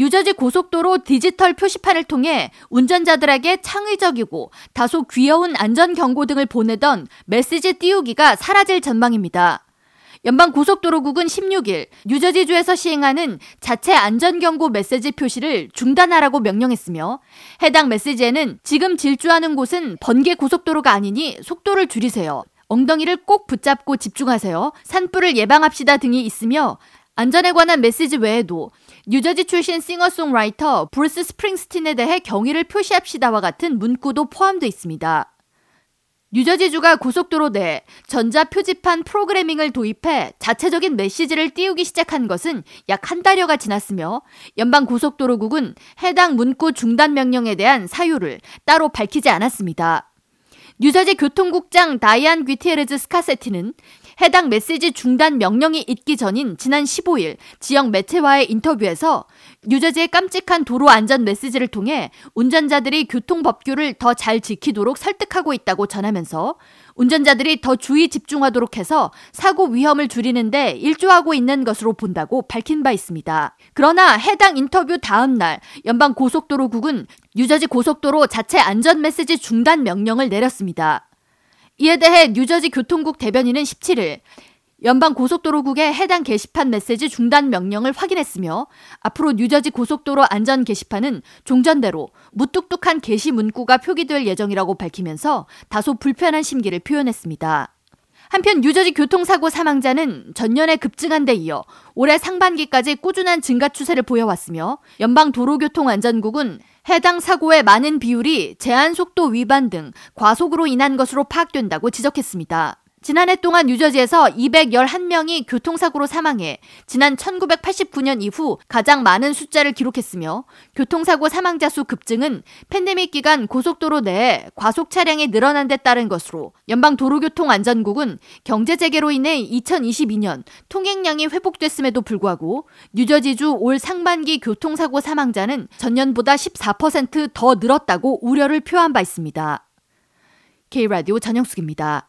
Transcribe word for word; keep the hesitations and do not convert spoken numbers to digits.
뉴저지 고속도로 디지털 표시판을 통해 운전자들에게 창의적이고 다소 귀여운 안전경고 등을 보내던 메시지 띄우기가 사라질 전망입니다. 연방고속도로국은 십육일 뉴저지주에서 시행하는 자체 안전경고 메시지 표시를 중단하라고 명령했으며 해당 메시지에는 지금 질주하는 곳은 번개 고속도로가 아니니 속도를 줄이세요. 엉덩이를 꼭 붙잡고 집중하세요. 산불을 예방합시다 등이 있으며 안전에 관한 메시지 외에도 뉴저지 출신 싱어송라이터 브루스 스프링스틴에 대해 경의를 표시합시다와 같은 문구도 포함되어 있습니다. 뉴저지주가 고속도로 내 전자표지판 프로그래밍을 도입해 자체적인 메시지를 띄우기 시작한 것은 약 한 달여가 지났으며 연방고속도로국은 해당 문구 중단 명령에 대한 사유를 따로 밝히지 않았습니다. 뉴저지 교통국장 다이안 귀티에르즈 스카세티는 해당 메시지 중단 명령이 있기 전인 지난 십오일 지역 매체와의 인터뷰에서 뉴저지의 깜찍한 도로 안전 메시지를 통해 운전자들이 교통법규를 더 잘 지키도록 설득하고 있다고 전하면서 운전자들이 더 주의 집중하도록 해서 사고 위험을 줄이는 데 일조하고 있는 것으로 본다고 밝힌 바 있습니다. 그러나 해당 인터뷰 다음 날 연방고속도로국은 뉴저지 고속도로 자체 안전 메시지 중단 명령을 내렸습니다. 이에 대해 뉴저지 교통국 대변인은 십칠일 연방고속도로국의 해당 게시판 메시지 중단 명령을 확인했으며 앞으로 뉴저지 고속도로 안전 게시판은 종전대로 무뚝뚝한 게시 문구가 표기될 예정이라고 밝히면서 다소 불편한 심기를 표현했습니다. 한편 뉴저지 교통사고 사망자는 전년에 급증한 데 이어 올해 상반기까지 꾸준한 증가 추세를 보여왔으며 연방도로교통안전국은 해당 사고의 많은 비율이 제한속도 위반 등 과속으로 인한 것으로 파악된다고 지적했습니다. 지난해 동안 뉴저지에서 이백십일 명이 교통사고로 사망해 지난 천구백팔십구년 이후 가장 많은 숫자를 기록했으며 교통사고 사망자 수 급증은 팬데믹 기간 고속도로 내에 과속 차량이 늘어난 데 따른 것으로 연방도로교통안전국은 경제재개로 인해 이천이십이년 통행량이 회복됐음에도 불구하고 뉴저지주 올 상반기 교통사고 사망자는 전년보다 십사 퍼센트 더 늘었다고 우려를 표한 바 있습니다. K라디오 전영숙입니다.